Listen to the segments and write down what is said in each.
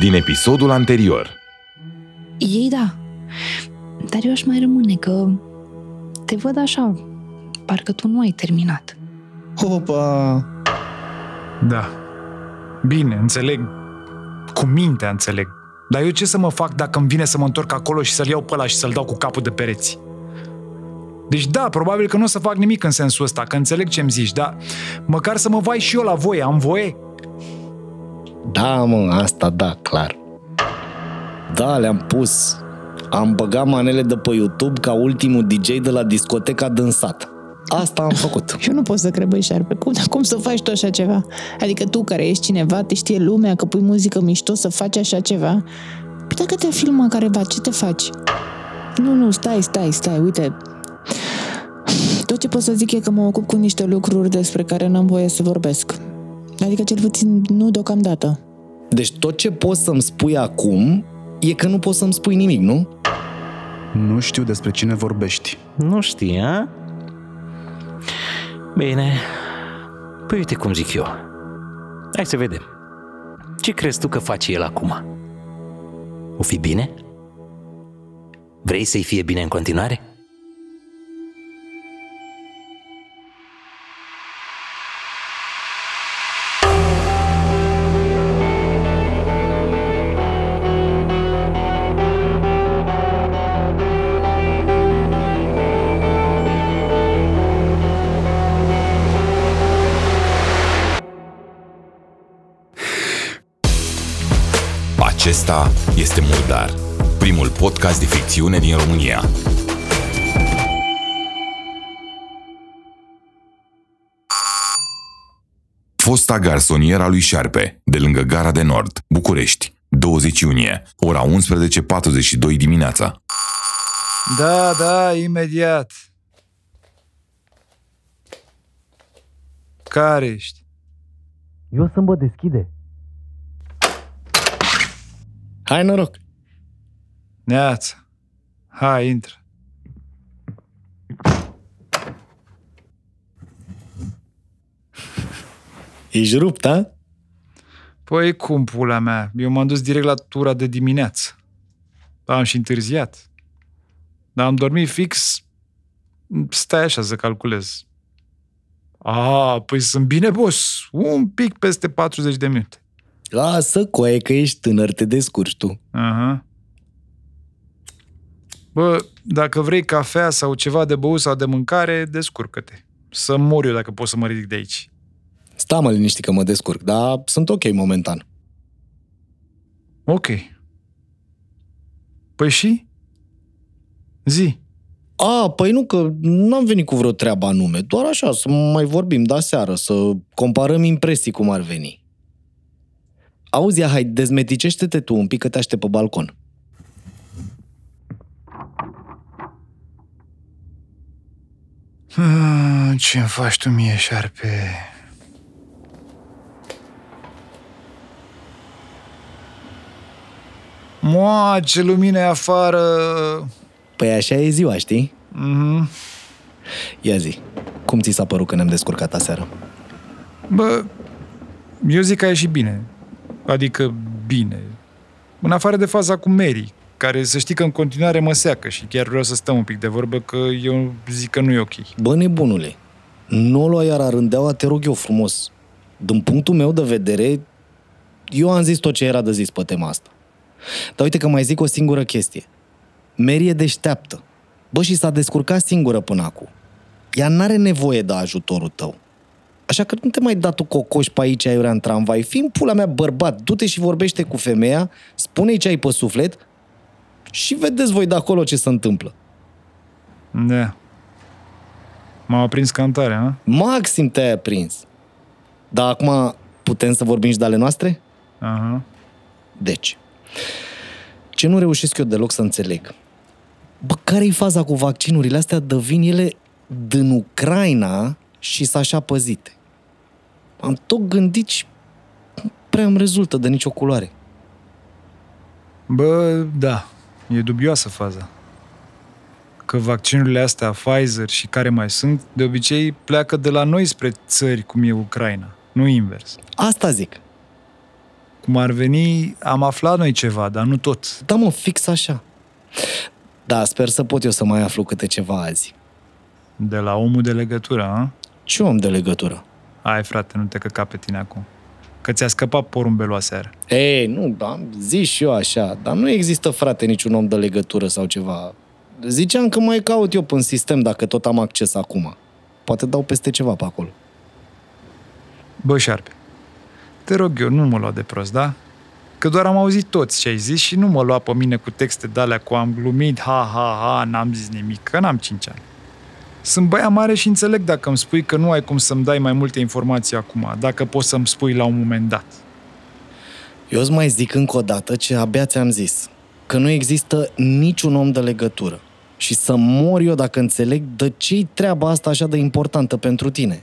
din episodul anterior. Ei da, dar eu aș mai rămâne că te văd așa, parcă tu nu ai terminat. Opa! Da, bine, înțeleg, cu mintea înțeleg, dar eu ce să mă fac dacă îmi vine să mă întorc acolo și să-l iau pe ăla și să-l dau cu capul de pereți? Deci da, probabil că nu o să fac nimic în sensul ăsta, că înțeleg ce-mi zici, dar măcar să mă vai și eu la voie, am voie? Da, mă, asta da, clar. Da, le-am pus. Am băgat manele de pe YouTube ca ultimul DJ de la discoteca din sat. Asta am făcut. Eu nu pot să cred, băi, șarpe. Cum să faci tu așa ceva? Adică tu care ești cineva, te știe lumea că pui muzică mișto, să faci așa ceva? Păi dacă te filma careva, ce te faci? Nu, stai, uite... Tot ce pot să zic e că mă ocup cu niște lucruri despre care n-am voie să vorbesc. Adică cel puțin nu deocamdată. Deci tot ce poți să-mi spui acum e că nu poți să-mi spui nimic, nu? Nu știu despre cine vorbești. Nu știi, a? Bine, păi uite cum zic eu. Hai să vedem. Ce crezi tu că face el acum? O fi bine? Vrei să-i fie bine în continuare? Acesta este Murdar, primul podcast de ficțiune din România. Fosta garsoniera lui Șarpe, de lângă Gara de Nord, București, 20 iunie, ora 11:42 dimineața. Da, imediat. Care ești? Eu să mă deschide. Hai, noroc! Neața! Hai, intră! Ești rupt, a? Păi cum, pula mea? Eu m-am dus direct la tura de dimineață. Am și întârziat. Dar am dormit fix... Stai așa să calculez. Păi sunt bine, boss! Un pic peste 40 de minute. Lasă, coaie, că ești tânăr, te descurci tu. Aha. Bă, dacă vrei cafea sau ceva de băut sau de mâncare, descurcă-te. Să mor eu dacă pot să mă ridic de aici. Stai, mă, liniști că mă descurc, dar sunt ok momentan. Ok. Păi și? Zi. Păi nu, că n-am venit cu vreo treabă anume. Doar așa, să mai vorbim de aseară, să comparăm impresii cum ar veni. Auzi, hai, dezmeticește-te tu un pic că te aștept pe balcon. Ce-mi faci tu mie, Șarpe? Moa, ce lumină e afară! Păi așa e ziua, știi? Mhm. Ia zi, cum ți s-a părut că ne-am descurcat aseară? Bă, eu zic că a ieșit bine. Adică bine. În afară de faza cu Mary, care să știi că în continuare mă seacă și chiar vreau să stăm un pic de vorbă, că eu zic că nu e ok. Bă, nebunule, nu o lua iar arândeaua, te rog eu frumos. Din punctul meu de vedere, eu am zis tot ce era de zis pe tema asta. Dar uite că mai zic o singură chestie. Mary e deșteaptă. Bă, și s-a descurcat singură până acum. Ea n-are nevoie de ajutorul tău. Așa că nu te mai da tu cocoși pe aici, aiurea în tramvai. Fii în pula mea bărbat, du-te și vorbește cu femeia, spune-i ce ai pe suflet și vedeți voi de acolo ce se întâmplă. Da. M-au aprins cantarea, a? Maxim te-ai aprins. Dar acum putem să vorbim și de ale noastre? Aha. Deci, ce nu reușesc eu deloc să înțeleg? Bă, care-i faza cu vaccinurile astea? Devin ele din Ucraina și s-a așa păzite. Am tot gândit și nu prea îmi rezultă de nicio culoare. Bă, da, e dubioasă faza. Că vaccinurile astea, Pfizer și care mai sunt, de obicei pleacă de la noi spre țări cum e Ucraina, nu invers. Asta zic. Cum ar veni, am aflat noi ceva, dar nu tot. Da, mă, fix așa. Da, sper să pot eu să mai aflu câte ceva azi. De la omul de legătură, a? Ce om de legătură? Ai, frate, nu te căca pe tine acum. Că ți-a scăpat porumbelul aseară. Ei, nu, da, zic și eu așa, dar nu există, frate, niciun om de legătură sau ceva. Ziceam că mai caut eu până sistem dacă tot am acces acum. Poate dau peste ceva pe acolo. Bă, șarpe, te rog eu, nu mă lua de prost, da? Că doar am auzit toți ce ai zis și nu mă lua pe mine cu texte de-alea cu am glumit, ha, ha, ha, n-am zis nimic, că n-am 5 ani. Sunt băia mare și înțeleg dacă îmi spui că nu ai cum să-mi dai mai multe informații acum, dacă poți să-mi spui la un moment dat. Eu îți mai zic încă o dată ce abia ți-am zis, că nu există niciun om de legătură și să mor eu dacă înțeleg de ce-i treaba asta așa de importantă pentru tine.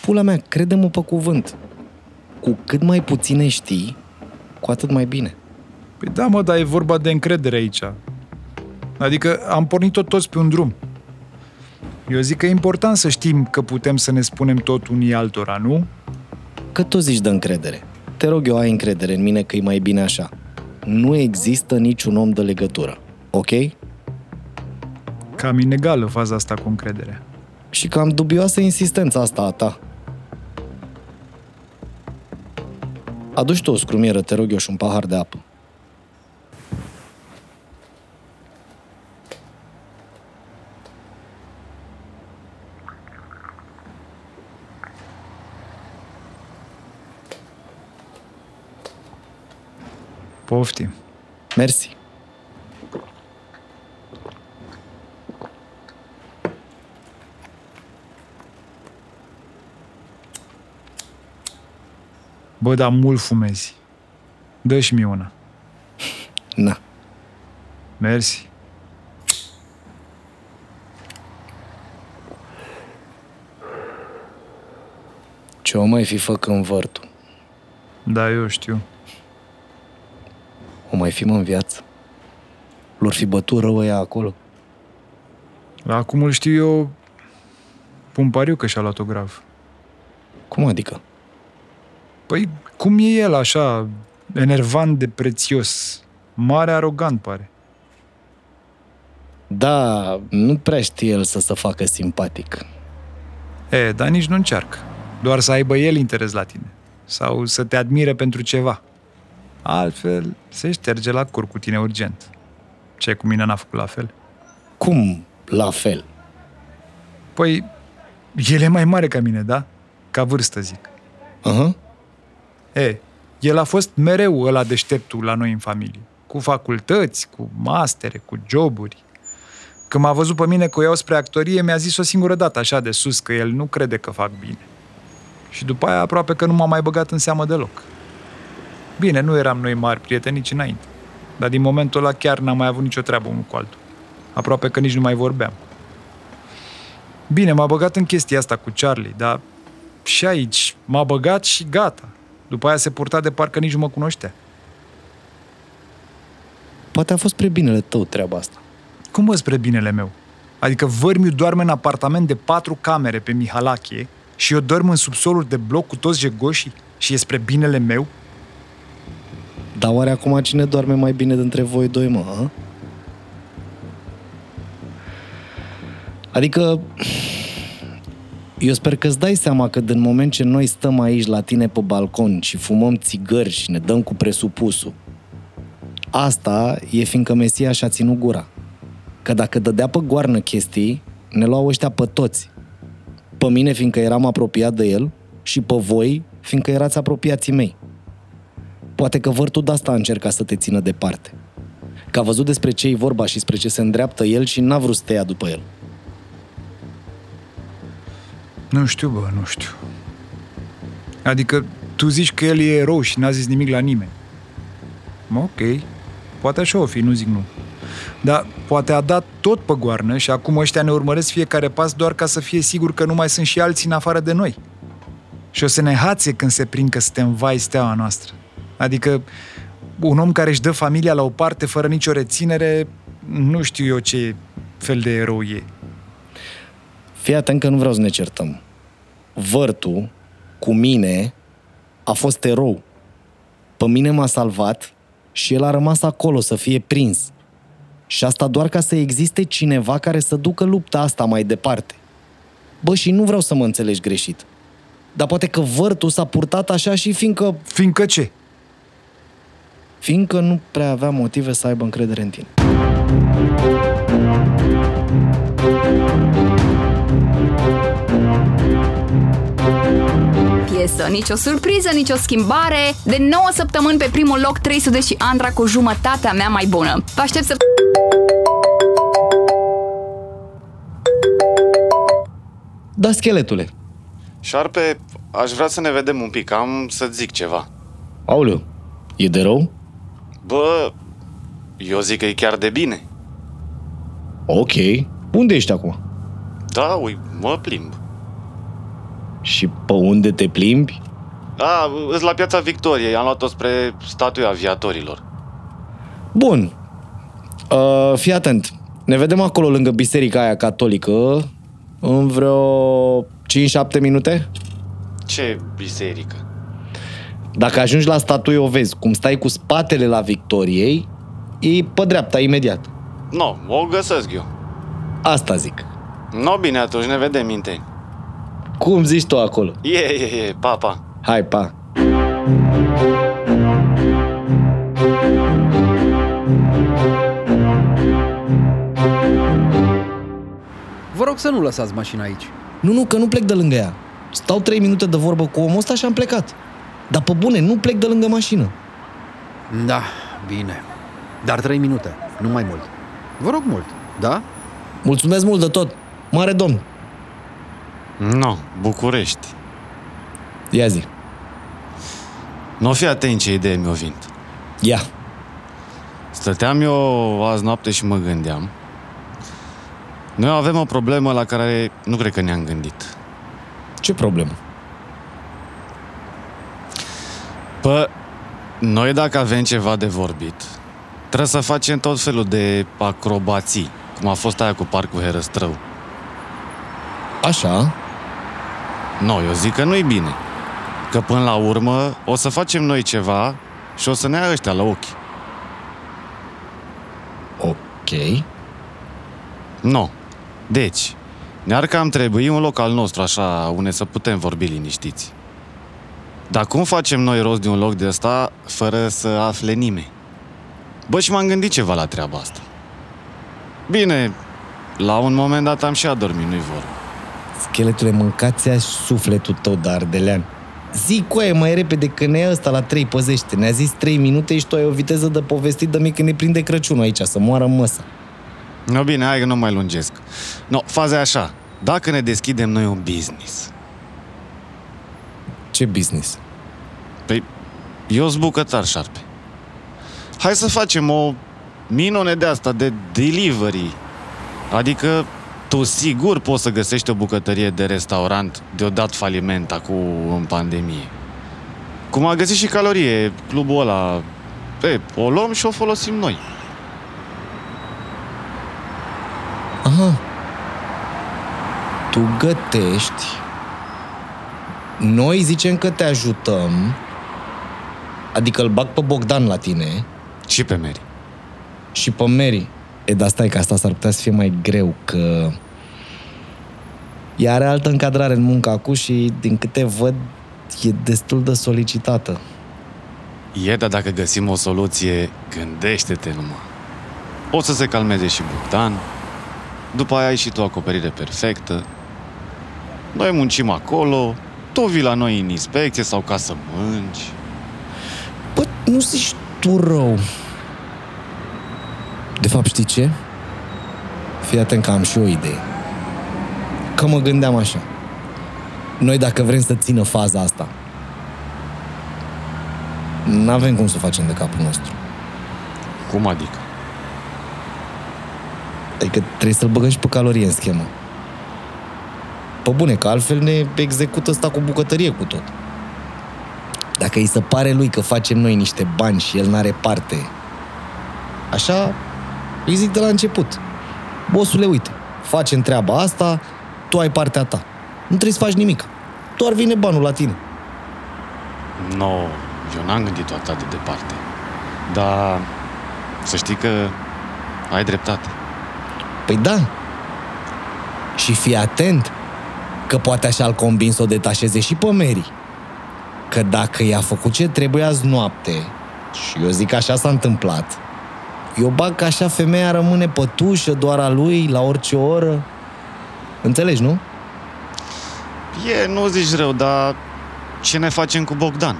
Pula mea, crede-mă pe cuvânt. Cu cât mai puține știi, cu atât mai bine. Păi da, mă, dar e vorba de încredere aici. Adică am pornit-o toți pe un drum. Eu zic că e important să știm că putem să ne spunem tot unii altora, nu? Că tu zici de încredere. Te rog eu, ai încredere în mine că e mai bine așa. Nu există niciun om de legătură, ok? Cam inegală faza asta cu încrederea. Și cam dubioasă insistența asta a ta. Aduci tu o scrumieră, te rog eu, și un pahar de apă. Poftim. Mersi. Bă, dar mult fumezi. Dă și mie una. Na. Mersi. Ce o mai fi făcând vârtul? Da, eu știu. O mai fi, mă, în viață? L-or fi bătut rău ăia acolo? Acum îl știu eu, pun pariu că și-a luat-o grav. Cum adică? Păi, cum e el așa, enervant de prețios, mare arogant, pare. Da, nu prea știe el să se facă simpatic. E, dar nici nu încearcă. Doar să aibă el interes la tine. Sau să te admire pentru ceva. Altfel, se șterge la cur cu tine urgent. Ce, cu mine n-a făcut la fel? Cum la fel? Păi, el e mai mare ca mine, da? Ca vârstă, zic. Aha. Uh-huh. E, el a fost mereu ăla deșteptul la noi în familie. Cu facultăți, cu mastere, cu joburi. Când m-a văzut pe mine că o iau spre actorie, mi-a zis o singură dată așa de sus că el nu crede că fac bine. Și după aia aproape că nu m-a mai băgat în seamă deloc. Bine, nu eram noi mari prieteni nici înainte. Dar din momentul ăla chiar n-am mai avut nicio treabă unul cu altul. Aproape că nici nu mai vorbeam. Bine, m-a băgat în chestia asta cu Charlie, dar și aici m-a băgat și gata. După aia se purta de parcă nici nu mă cunoștea. Poate a fost spre binele tău treaba asta. Cum bă, spre binele meu? Adică vârmiu doarme în apartament de 4 camere pe Mihalachie și eu dorm în subsoluri de bloc cu toți jegoșii și e spre binele meu? Dar oare acum cine doarme mai bine dintre voi doi, mă? A? Adică... eu sper că îți dai seama că din moment ce noi stăm aici la tine pe balcon și fumăm țigări și ne dăm cu presupusul, asta e fiindcă Mesia și-a ținut gura. Că dacă dădea pe goarnă chestii, ne luau ăștia pe toți. Pe mine fiindcă eram apropiat de el și pe voi fiindcă erați apropiații mei. Poate că vârtul de asta a încercat să te țină departe. Că a văzut despre ce e vorba și spre ce se îndreaptă el și n-a vrut să te ia după el. Nu știu, bă, nu știu. Adică tu zici că el e erou și n-a zis nimic la nimeni. Ok, poate așa o fi, nu zic nu. Dar poate a dat tot pe goarnă și acum ăștia ne urmăresc fiecare pas doar ca să fie sigur că nu mai sunt și alții în afară de noi. Și o să ne hațe când se prind că suntem vai steaua noastră. Adică un om care își dă familia la o parte fără nicio reținere, nu știu eu ce fel de erou e. Fii atent că nu vreau să ne certăm. Vârtul, cu mine, a fost erou. Pe mine m-a salvat și el a rămas acolo să fie prins. Și asta doar ca să existe cineva care să ducă lupta asta mai departe. Bă, și nu vreau să mă înțelegi greșit. Dar poate că vârtul s-a purtat așa și fiindcă... Fiindcă ce? Fiindcă nu prea avea motive să aibă încredere în tine. Piesă, nici o surpriză, nici o schimbare. De 9 săptămâni pe primul loc, 300 și Andra cu Jumătatea mea mai bună. Vă aștept să... Da, scheletule. Șarpe, aș vrea să ne vedem un pic, am să-ți zic ceva. Aoleu, e de rău? Bă, eu zic că e chiar de bine. Ok, unde ești acum? Da, ui, mă plimb. Și pe unde te plimbi? Da, îs la Piața Victoriei, am luat-o spre statuia aviatorilor. Bun, fii atent, ne vedem acolo lângă biserica aia catolică în vreo 5-7 minute. Ce biserică? Dacă ajungi la statuie o vezi, cum stai cu spatele la Victoriei, e pe dreapta imediat. No, o găsesc eu. Asta zic. No, bine, atunci ne vedem minte. Cum zici tu acolo? Pa, pa. Hai, pa. Vă rog să nu lăsați mașina aici. Nu, că nu plec de lângă ea. Stau 3 minute de vorbă cu omul ăsta și am plecat. Dar pe bune, nu plec de lângă mașină. Da, bine. Dar 3 minute, nu mai mult. Vă rog mult, da? Mulțumesc mult de tot, mare domn. No, București. Ia zi. No, fii atent ce idee mi-o vin. Ia. Stăteam eu azi noapte și mă gândeam. Noi avem o problemă la care nu cred că ne-am gândit. Ce problemă? Pă, noi dacă avem ceva de vorbit, trebuie să facem tot felul de acrobații, cum a fost aia cu Parcul Herăstrău. Așa? No, eu zic că nu-i bine. Că până la urmă o să facem noi ceva și o să ne ia ăștia la ochi. Ok. No. Deci, ne-ar cam trebui un loc al nostru, așa, unde să putem vorbi liniștiți. Dar cum facem noi rost de un loc de ăsta fără să afle nimeni? Bă, și m-am gândit ceva la treaba asta. Bine, la un moment dat am și adormit, nu-i vorba. Scheletule, mâncați-a sufletul tău de ardelean. Zi cu aia mai repede, că ne ia ăsta la 3 păzește. Ne-a zis 3 minute și tu ai o viteză de povestit de mie când ne prinde Crăciunul aici, să moară măsa. No, bine, hai că nu mai lungesc. No, faza e așa. Dacă ne deschidem noi un business... Ce business? Păi, eu sunt bucătar, Șarpe. Hai să facem o minune de asta, de delivery. Adică, tu sigur poți să găsești o bucătărie de restaurant de-o dat faliment acum în pandemie. Cum a găsit și Calorie, clubul ăla. Păi, o luăm și o folosim noi. Aha. Tu gătești. Noi zicem că te ajutăm. Adică îl bag pe Bogdan la tine. Și pe Mary. Și pe Mary. Dar stai că asta s-ar putea să fie mai greu, că ea are altă încadrare în muncă acum și din câte văd e destul de solicitată. E, dar dacă găsim o soluție, gândește-te numai. O să se calmeze și Bogdan. După aia ai și tu acoperire perfectă. Noi muncim acolo, tu vii la noi în inspecție sau ca să mânci. Bă, nu zici tu rău. De fapt, știi ce? Fii atent că am și o idee. Că mă gândeam așa. Noi dacă vrem să țină faza asta, n-avem cum să o facem de capul nostru. Cum adică? Adică trebuie să-l băgăm și pe Calorie în schemă. Pe bune, că altfel ne execută ăsta cu bucătărie cu tot. Dacă îi se pare lui că facem noi niște bani și el n-are parte, așa îi zic de la început. Bossule, uite, facem treaba asta, tu ai partea ta. Nu trebuie să faci nimic. Doar vine banul la tine. No, Eu n-am gândit-o atât de departe. Dar să știi că ai dreptate. Păi da. Și fii atent, că poate așa-l combin să o detașeze și pe Mary. Că dacă i-a făcut ce trebuie azi noapte, și eu zic așa s-a întâmplat, eu bag că așa femeia rămâne pe tușă doar a lui, la orice oră. Înțelegi, nu? E, nu zici rău, dar ce ne facem cu Bogdan?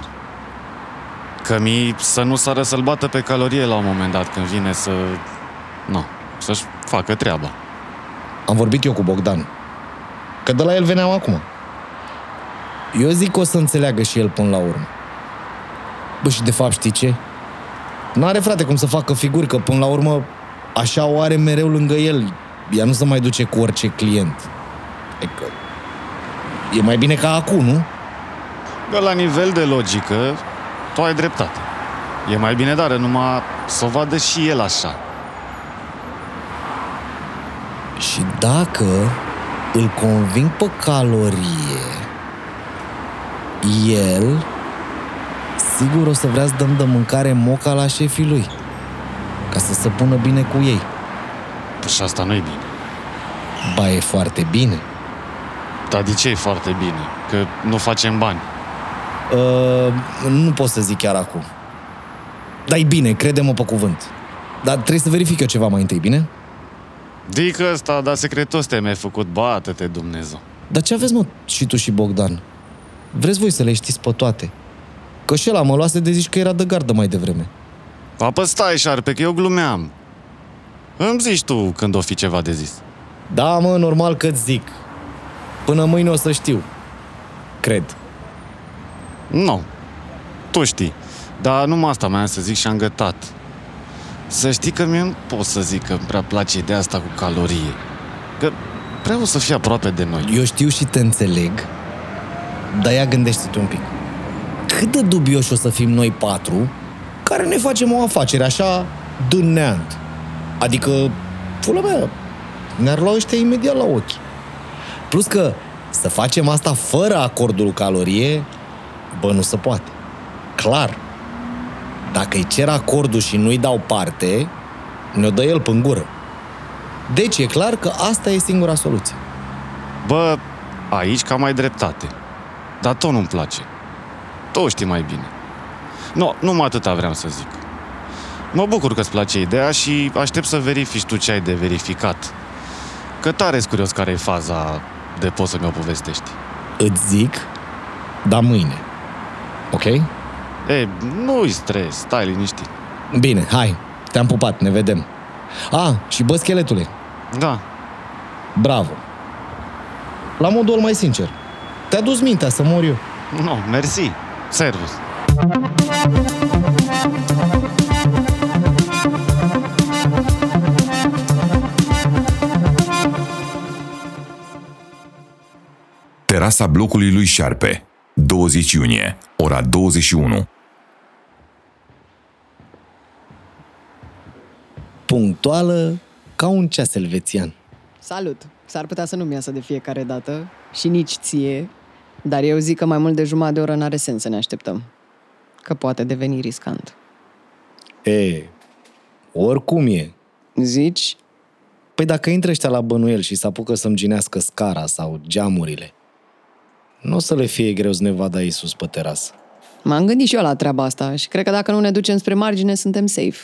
Că mi să nu sară să-l bată pe calorie la un moment dat, când vine să... Nu, să-și facă treaba. Am vorbit eu cu Bogdan. Că de la el veneam acum. Eu zic că o să înțeleagă și el până la urmă. Bă, și de fapt știi ce? N-are, frate, cum să facă figuri, că până la urmă așa o are mereu lângă el. Ea nu se mai duce cu orice client. Adică, e mai bine ca acum, nu? Că la nivel de logică, tu ai dreptate. E mai bine, dar numai să o vadă și el așa. Și dacă îl conving pe calorie, el sigur o să vrea să dăm de mâncare moca la șefii lui, ca să se pună bine cu ei. Și asta nu e bine. Ba, e foarte bine. Dar de ce e foarte bine? Că nu facem bani. Nu pot să zic chiar acum. Dar e bine, crede-mă pe cuvânt. Dar trebuie să verific eu ceva mai întâi, bine? Dică ăsta, dar secretul ăsta mi-ai făcut, bată-te, Dumnezeu. Dar ce aveți, mă, și tu și Bogdan? Vreți voi să le știți pe toate? Că și ăla mă luase de zici că era de gardă mai devreme. Apă, stai, șarpe, că eu glumeam. Îmi zici tu când o fi ceva de zis. Da, mă, normal că-ți zic. Până mâine o să știu. Cred. Nu. Tu știi. Dar numai asta mai am să zic și am gătat. Să știi că mie nu pot să zic că îmi prea place ideea asta cu calorie. Că prea o să fie aproape de noi. Eu știu și te înțeleg. Dar ia gândește-te un pic. Cât de dubioși o să fim noi patru care ne facem o afacere așa din neant. Adică, pula mea, ne-ar lua ăștia imediat la ochi. Plus că să facem asta fără acordul calorie, bă, nu se poate. Clar. Dacă îi cer acordul și nu-i dau parte, ne-o dă el până gură. Deci e clar că asta e singura soluție. Bă, aici cam ai dreptate. Dar tot nu-mi place. Tu știi mai bine. Nu, numai atâta vreau să zic. Mă bucur că-ți place ideea și aștept să verifici tu ce ai de verificat. Că tare-s curios care e faza de poți să mi-o povestești. Îți zic, dar mâine. Ok? Ei, nu-i stres, stai liniștit. Bine, hai, te-am pupat, ne vedem. Ah, și bă, scheletule. Da. Bravo. La modul mai sincer, te-a dus mintea să mor eu. No, mersi, servus. Terasa blocului lui Șarpe, 20 iunie, ora 21. Punctuală ca un ceas elvețian. Salut! S-ar putea să nu-mi iasă de fiecare dată și nici ție, dar eu zic că mai mult de jumătate de oră n-are sens să ne așteptăm. Că poate deveni riscant. E, oricum e. Zici? Păi dacă intră ăștia la bănuiel și se apucă să-mi ginească scara sau geamurile, nu o să le fie greu să ne vadă ei sus pe terasă. M-am gândit și eu la treaba asta și cred că dacă nu ne ducem spre margine, suntem safe.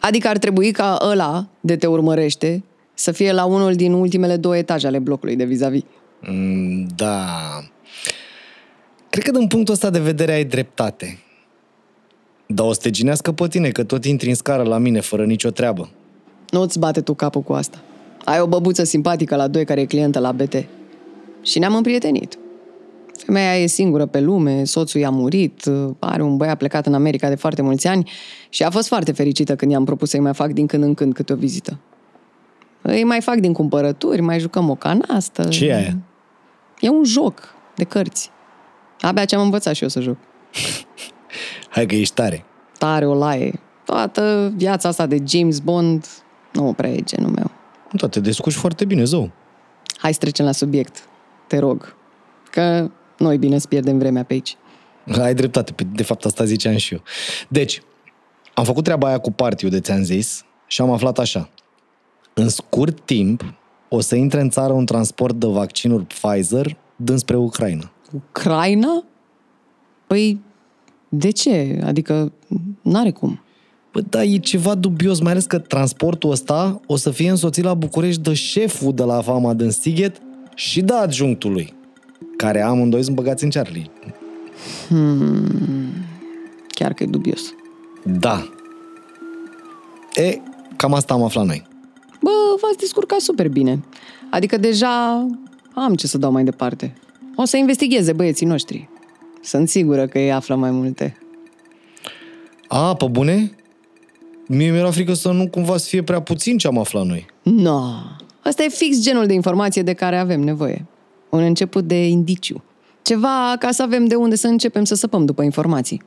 Adică ar trebui ca ăla de te urmărește să fie la unul din ultimele 2 etaje ale blocului de vis-a-vis. Da. Cred că din punctul ăsta de vedere ai dreptate. Dar o să te ginească pe tine, că tot intri în scară la mine fără nicio treabă. Nu-ți bate tu capul cu asta. Ai o băbuță simpatică la 2 care e clientă la BT. Și ne-am împrietenit. Femeia e singură pe lume, soțul i-a murit, are un băiat plecat în America de foarte mulți ani și a fost foarte fericită când i-am propus să-i mai fac din când în când câte o vizită. Îi mai fac din cumpărături, mai jucăm o canastă. Ce e aia? E un joc de cărți. Abia ce am învățat și eu să joc. Hai că ești tare. Tare o laie. Toată viața asta de James Bond nu prea e genul meu. Da, te descurci foarte bine, zău. Hai să trecem la subiect, te rog. Că noi bine să pierdem vremea pe aici. Ai dreptate, de fapt asta ziceam și eu. Deci, am făcut treaba aia cu partiu de ți-am zis și am aflat așa. În scurt timp o să intre în țară un transport de vaccinuri Pfizer dinspre Ucraina. Ucraina? Păi, de ce? Adică, n-are cum. Păi da, e ceva dubios, mai ales că transportul ăsta o să fie însoțit la București de șeful de la Fama din Sighet și de adjunctul lui, care amândoi sunt băgați în Charlie. Chiar că e dubios. Da. E, cam asta am aflat noi. Bă, v-ați descurcat super bine. Adică deja am ce să dau mai departe. O să investigheze băieții noștri. Sunt sigură că ei află mai multe. A, pe bune? Mie mi-era frică să nu cumva să fie prea puțin ce am aflat noi. No, asta e fix genul de informație de care avem nevoie. Un început de indiciu. Ceva ca să avem de unde să începem să săpăm după informații.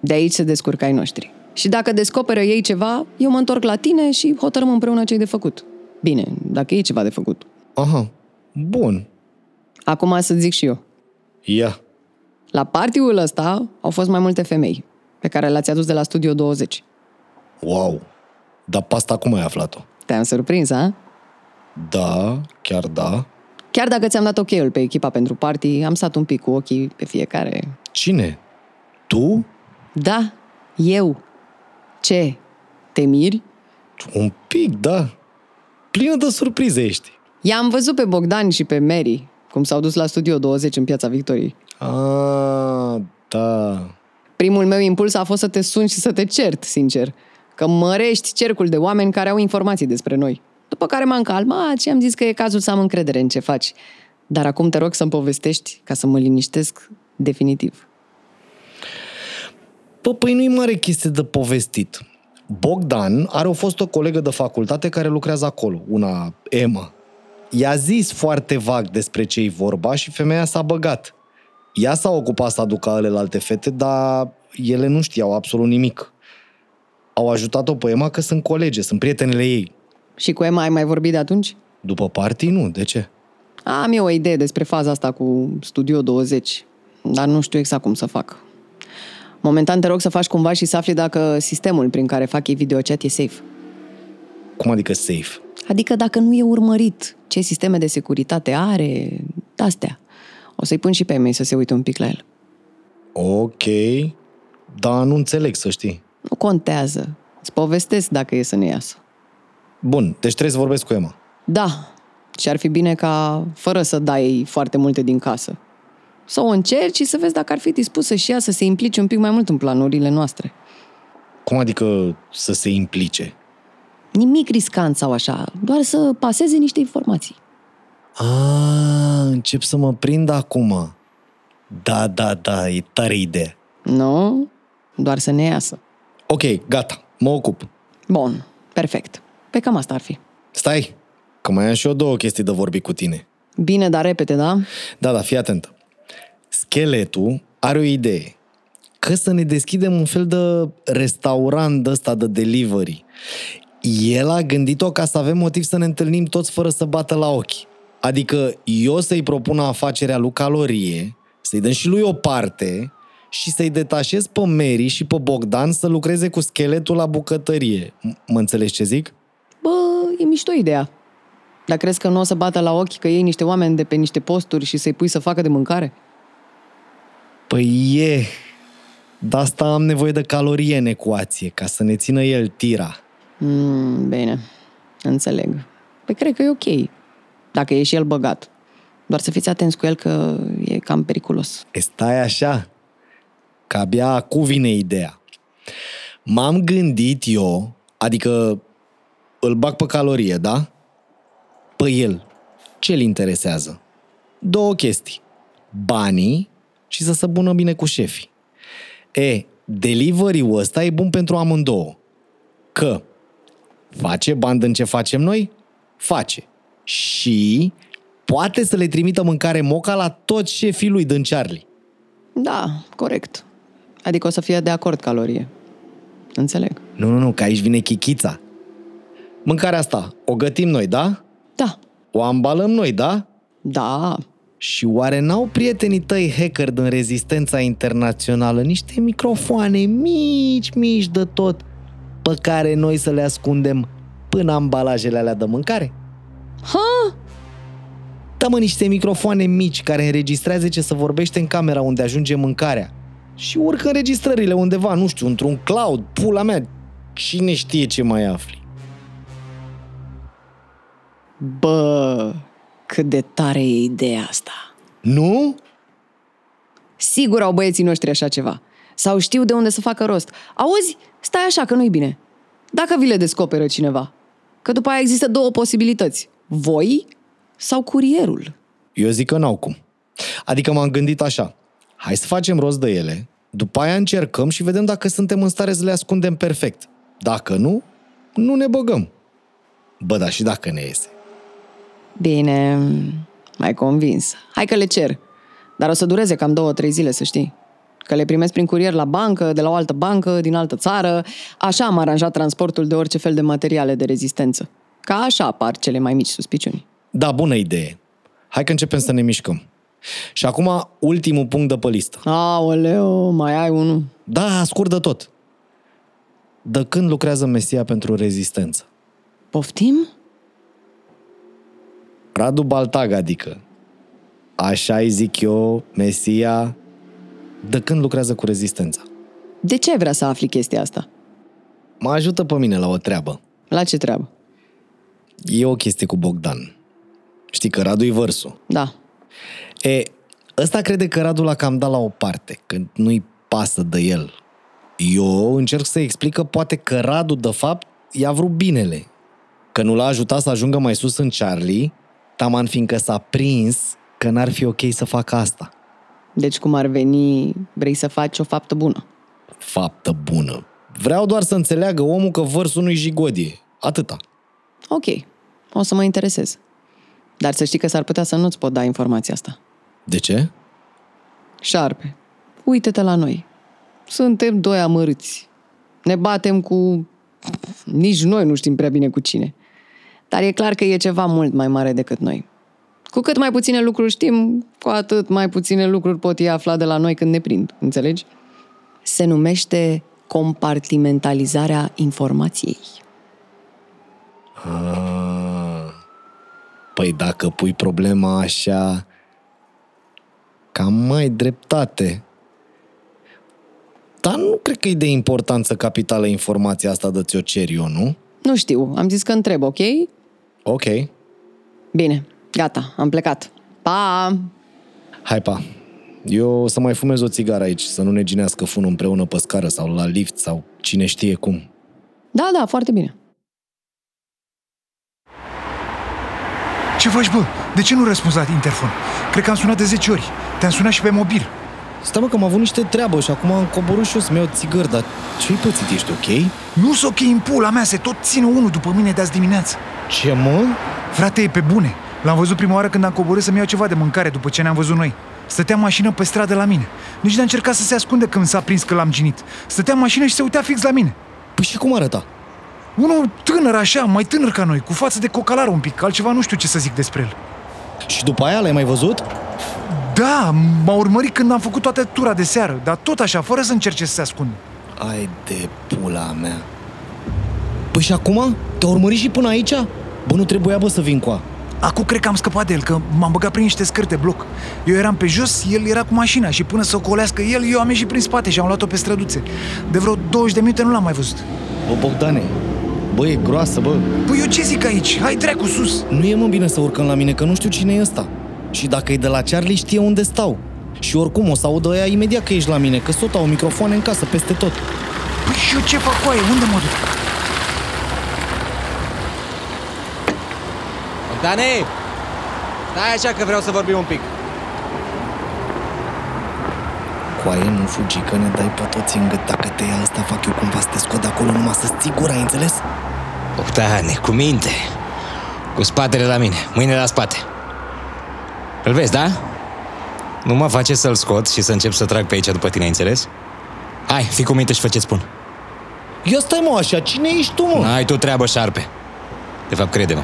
De aici se descurcă ai noștri. Și dacă descoperă ei ceva, eu mă întorc la tine și hotărâm împreună ce-i de făcut. Bine, dacă e ceva de făcut. Aha, bun. Acum să zic și eu. Ia. La partiul ăsta au fost mai multe femei, pe care le-ați adus de la Studio 20. Wow! Dar pe asta cum ai aflat-o? Te-am surprins, a? Da, chiar da. Chiar dacă ți-am dat ok-ul pe echipa pentru party, am stat un pic cu ochii pe fiecare. Cine? Tu? Da, eu. Ce? Te miri? Un pic, da. Plină de surprize ești. I-am văzut pe Bogdan și pe Mary, cum s-au dus la Studio 20 în Piața Victoriei. Ah, da. Primul meu impuls a fost să te sun și să te cert, sincer, că mărești cercul de oameni care au informații despre noi. După care m-am calmat și am zis că e cazul să am încredere în ce faci. Dar acum te rog să-mi povestești ca să mă liniștesc definitiv. Păi nu-i mare chestie de povestit. Bogdan are o fostă colegă de facultate care lucrează acolo, una Emma. I-a zis foarte vag despre ce-i vorba și femeia s-a băgat. Ea s-a ocupat să aducă alelalte fete, dar ele nu știau absolut nimic. Au ajutat-o pe Emma că sunt colege, sunt prietenele ei. Și cu Emma ai mai vorbit de atunci? După party, nu. De ce? Am eu o idee despre faza asta cu Studio 20, dar nu știu exact cum să fac. Momentan te rog să faci cumva și să afli dacă sistemul prin care fac ei videochat e safe. Cum adică safe? Adică dacă nu e urmărit ce sisteme de securitate are, astea. O să-i pun și pe mei să se uite un pic la el. Ok, dar nu înțeleg, să știi. Nu contează. Îți povestesc dacă e să ne iasă. Bun, deci trebuie să vorbesc cu Emma. Da, și ar fi bine ca fără să dai foarte multe din casă. Să o încerci și să vezi dacă ar fi dispusă și ea să se implice un pic mai mult în planurile noastre. Cum adică să se implice? Nimic riscant sau așa, doar să paseze niște informații. Ah, încep să mă prind acum. Da, da, da, e tare idee. Nu, doar să ne iasă. Ok, gata, mă ocup. Bun, perfect. Pe cam asta ar fi. Stai, că mai am și eu două chestii de vorbit cu tine. Bine, dar repede, da? Da, fii atentă. Scheletul are o idee. Că să ne deschidem un fel de restaurant ăsta de delivery. El a gândit-o ca să avem motiv să ne întâlnim toți fără să bată la ochi. Adică eu să-i propun afacerea lui Calorie, să-i dăm și lui o parte și să-i detașez pe Mary și pe Bogdan să lucreze cu scheletul la bucătărie. Mă înțelegi ce zic? Bă, e mișto ideea. Dar crezi că nu o să bată la ochi că iei niște oameni de pe niște posturi și să-i pui să facă de mâncare? Păi e. De asta am nevoie de Calorie în ecuație, ca să ne țină el tira. Bine, înțeleg. Păi cred că e ok. Dacă e și el băgat. Doar să fiți atenți cu el că e cam periculos. E, stai așa, că abia acu vine ideea. M-am gândit eu, adică îl bag pe Calorie, da? Pe el, ce-l interesează? Două chestii. Banii și să se bună bine cu șefii. E, delivery-ul ăsta e bun pentru amândouă. Că face bani din ce facem noi? Face. Și poate să le trimită mâncare moca la toți șefii lui din Charlie. Da, corect. Adică o să fie de acord Calorie. Înțeleg. Nu, că aici vine chichița. Mâncarea asta o gătim noi, da? Da. O ambalăm noi, da? Da. Și oare n-au prietenii tăi hacker din rezistența internațională niște microfoane mici de tot pe care noi să le ascundem până ambalajele alea de mâncare? Ha? Da, mă, niște microfoane mici care înregistrează ce se vorbește în camera unde ajunge mâncarea și urcă înregistrările undeva, nu știu, într-un cloud, pula mea, cine știe ce mai afli. Bă, cât de tare e ideea asta. Nu? Sigur au băieții noștri așa ceva. Sau știu de unde să facă rost. Auzi, stai așa că nu-i bine. Dacă vi le descoperă cineva. Că după aia există două posibilități. Voi sau curierul. Eu zic că n-au cum. Adică m-am gândit așa. Hai să facem rost de ele. După aia încercăm și vedem dacă suntem în stare să le ascundem perfect. Dacă nu, nu ne băgăm. Bă, dar și dacă ne iese? Bine, mai convins. Hai că le cer. Dar o să dureze cam 2-3 zile, să știi. Că le primesc prin curier la bancă, de la o altă bancă, din altă țară. Așa am aranjat transportul de orice fel de materiale de rezistență. Ca așa apar cele mai mici suspiciuni. Da, bună idee. Hai că începem să ne mișcăm. Și acum, ultimul punct de pe listă. Aoleu, mai ai unul? Da, scurt de tot. De când lucrează Mesia pentru rezistență? Poftim? Radu Baltag, adică. Așa-i zic eu, Mesia. De când lucrează cu rezistența? De ce vrea să afli chestia asta? Mă ajută pe mine la o treabă. La ce treabă? E o chestie cu Bogdan. Știi că Radu-i vărsul. Da. E, ăsta crede că Radu l-a cam dat la o parte, că nu-i pasă de el. Eu încerc să-i explic că poate că Radu, de fapt, i-a vrut binele. Că nu l-a ajutat să ajungă mai sus în Charlie, taman fiindcă s-a prins că n-ar fi ok să facă asta. Deci cum ar veni, vrei să faci o faptă bună? Faptă bună. Vreau doar să înțeleagă omul că vărsul nu-i jigodie. Atâta. Ok, o să mă interesez. Dar să știi că s-ar putea să nu-ți pot da informația asta. De ce? Șarpe, uite-te la noi. Suntem doi amărâți. Ne batem cu... Nici noi nu știm prea bine cu cine. Dar e clar că e ceva mult mai mare decât noi. Cu cât mai puține lucruri știm, cu atât mai puține lucruri pot ei afla de la noi când ne prind. Înțelegi? Se numește compartimentalizarea informației. Ah. Păi dacă pui problema așa, cam mai dreptate. Dar nu cred că e de importanță capitală informația asta de ți-o cer eu, nu? Nu știu, am zis că întreb, ok? Ok. Bine, gata, am plecat. Pa! Hai, pa! Eu o să mai fumez o țigară aici, să nu ne ginească funul împreună pe scară sau la lift sau cine știe cum. Da, da, foarte bine. Ce faci, bă? De ce nu răspunzi la interfon? Cred că am sunat de 10 ori. Te-am sunat și pe mobil. Stai, mă, că am avut niște treabă și acum am coborât și o să-mi iau țigări, dar ce-i pățit, ești ok? Nu-s ok în pula mea, se tot ține unul după mine de azi dimineață. Ce, mă? Frate, e pe bune. L-am văzut prima oară când am coborât să-mi iau ceva de mâncare după ce ne-am văzut noi. Stătea mașină pe stradă la mine. Nici n-a încercat să se ascunde când s-a prins că l-am ginit. Stătea mașină și se uita fix la mine. Păi și cum arăta? Unul tânăr așa, mai tânăr ca noi, cu față de cocalar un pic, altceva nu știu ce să zic despre el. Și după aia l-ai mai văzut? Da, m-a urmărit când am făcut toată tura de seară, dar tot așa, fără să încerce să se ascundă. Ai de pula mea. Păi și acum? Te-a urmărit și până aici? Bă, nu trebuia, bă, să vin cu a. Acum cred că am scăpat de el, că m-am băgat prin niște scări de bloc. Eu eram pe jos, el era cu mașina și până să ocolească el, eu am ieșit prin spate și am luat-o pe străduțe. De vreo 20 de minute nu l-am mai văzut. Bă, Bogdane, bă, e groasă, bă. Păi eu ce zic aici? Hai dracu sus! Nu e, mă, bine să urcăm la mine, că nu știu cine e ăsta. Și dacă e de la Charlie, știe unde stau. Și oricum o să audă ăia imediat că ești la mine, că sota au microfoane în casă, peste tot. Păi și eu ce fac cu aia? Unde mă duc? Bogdane! Stai așa că vreau să vorbim un pic. Coaie, nu fugi, că ne dai pe toți în gât. Dacă te ia asta, fac eu cumva să te scot de acolo, numai să-ți ții gura, ai înțeles? Bogdane, cu minte. Cu spatele la mine, mâinile la spate. Îl vezi, da? Nu mă face să-l scot și să încep să trag pe aici după tine, ai înțeles? Hai, fii cu minte și fă ce spun. Ia stai, mă, așa, cine ești tu, mă? N-ai tu treabă, șarpe. De fapt, crede-mă,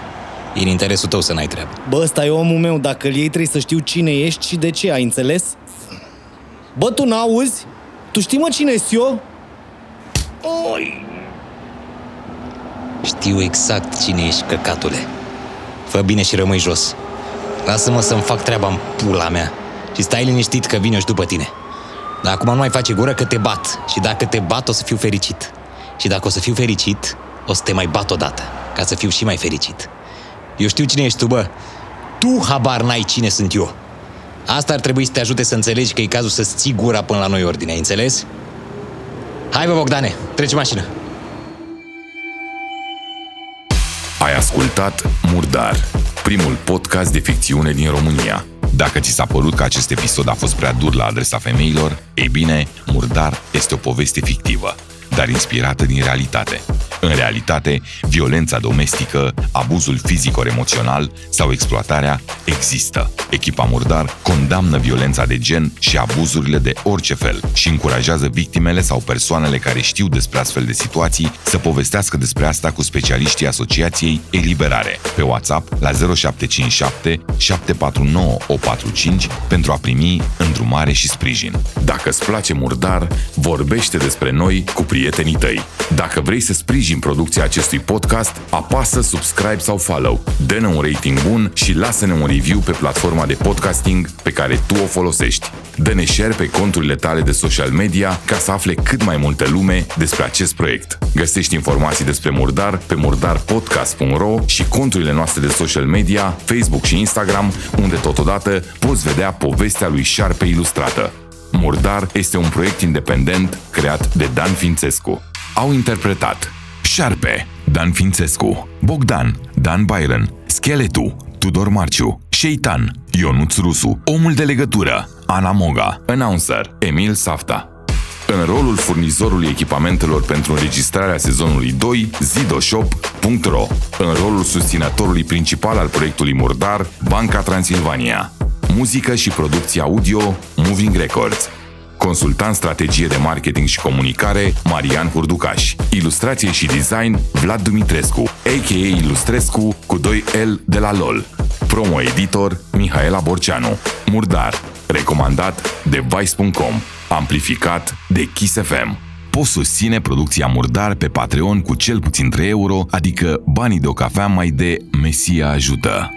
E în interesul tău să n-ai treabă. Bă, ăsta e omul meu, dacă îl iei trebuie să știu cine ești și de ce, ai înțeles? Bă, tu n-auzi? Tu știi, mă, cine-s eu? Oi! Știu exact cine ești, căcatule. Fă bine și rămâi jos. Lasă-mă să-mi fac treaba în pula mea. Și stai liniștit că vin eu și după tine. Dar acum nu mai face gură că te bat. Și dacă te bat o să fiu fericit. Și dacă o să fiu fericit, o să te mai bat odată, ca să fiu și mai fericit. Eu știu cine ești tu, bă. Tu habar n-ai cine sunt eu. Asta ar trebui să te ajute să înțelegi că e cazul să-ți ții gura până la noi ordine, ai înțeles? Hai, bă, Bogdane, treci mașină. Ai ascultat Murdar, primul podcast de ficțiune din România. Dacă ți s-a părut că acest episod a fost prea dur la adresa femeilor, ei bine, Murdar este o poveste fictivă, dar inspirată din realitate. În realitate, violența domestică, abuzul fizico-emoțional sau exploatarea există. Echipa Murdar condamnă violența de gen și abuzurile de orice fel și încurajează victimele sau persoanele care știu despre astfel de situații să povestească despre asta cu specialiștii Asociației Eliberare pe WhatsApp la 0757 749 845 pentru a primi îndrumare și sprijin. Dacă îți place Murdar, vorbește despre noi cu prietenii tăi. Dacă vrei să sprijini producția acestui podcast, apasă subscribe sau follow, dă-ne un rating bun și lasă-ne un review pe platforma de podcasting pe care tu o folosești. Dă-ne share pe conturile tale de social media ca să afle cât mai multă lume despre acest proiect. Găsești informații despre Murdar pe murdarpodcast.ro și conturile noastre de social media, Facebook și Instagram, unde totodată poți vedea povestea lui Șarpe ilustrată. Murdar este un proiect independent creat de Dan Fințescu. Au interpretat Șarpe, Dan Fințescu, Bogdan, Dan Byron, Scheletul, Tudor Marciu, Șeitan, Ionuț Rusu, Omul de legătură, Ana Moga, Announcer, Emil Safta. În rolul furnizorului echipamentelor pentru înregistrarea sezonului 2, zidoshop.ro. În rolul susținătorului principal al proiectului Murdar, Banca Transilvania. Muzică și producție audio, Moving Records. Consultant strategie de marketing și comunicare, Marian Hurducaș. Ilustrație și design, Vlad Dumitrescu, a.k.a. Ilustrescu cu 2L de la LOL. Promo editor, Mihaela Borceanu. Murdar, recomandat de Vice.com, amplificat de Kiss FM. Poți susține producția Murdar pe Patreon cu cel puțin 3 euro, adică banii de o cafea mai de Mesia ajută.